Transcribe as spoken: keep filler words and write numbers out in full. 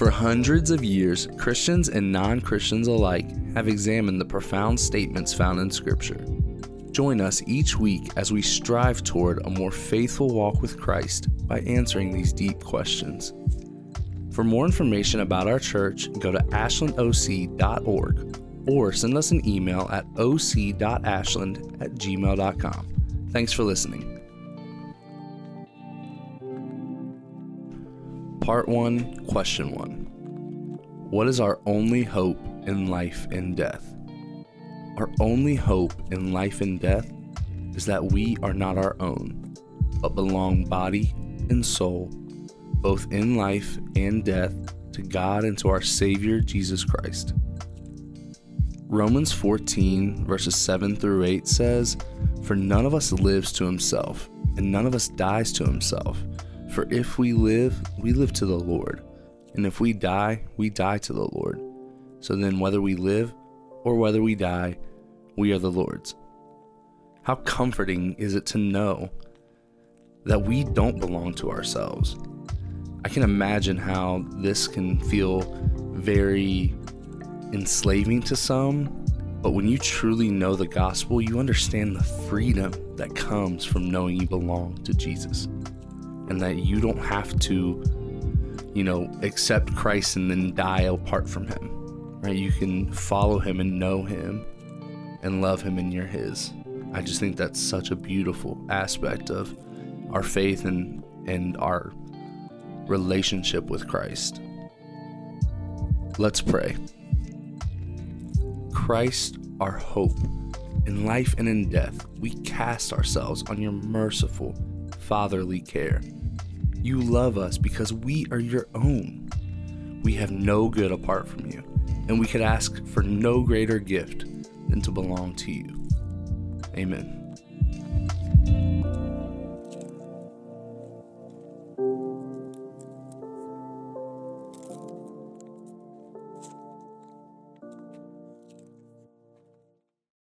For hundreds of years, Christians and non-Christians alike have examined the profound statements found in Scripture. Join us each week as we strive toward a more faithful walk with Christ by answering these deep questions. For more information about our church, go to ashland o c dot org or send us an email at o c dot ashland at gmail dot com. Thanks for listening. Part one, Question one. What is our only hope in life and death? Our only hope in life and death is that we are not our own, but belong body and soul, both in life and death, to God and to our Savior, Jesus Christ. Romans fourteen, verses seven through eight says, "For none of us lives to himself, and none of us dies to himself. For if we live, we live to the Lord, and if we die, we die to the Lord. So then whether we live or whether we die, we are the Lord's." How comforting is it to know that we don't belong to ourselves? I can imagine how this can feel very enslaving to some, but when you truly know the gospel, you understand the freedom that comes from knowing you belong to Jesus. And that you don't have to, you know, accept Christ and then die apart from him, right? You can follow him and know him and love him, and you're his. I just think that's such a beautiful aspect of our faith and, and our relationship with Christ. Let's pray. Christ, our hope, in life and in death, we cast ourselves on your merciful, fatherly care. You love us because we are your own. We have no good apart from you, and we could ask for no greater gift than to belong to you. Amen.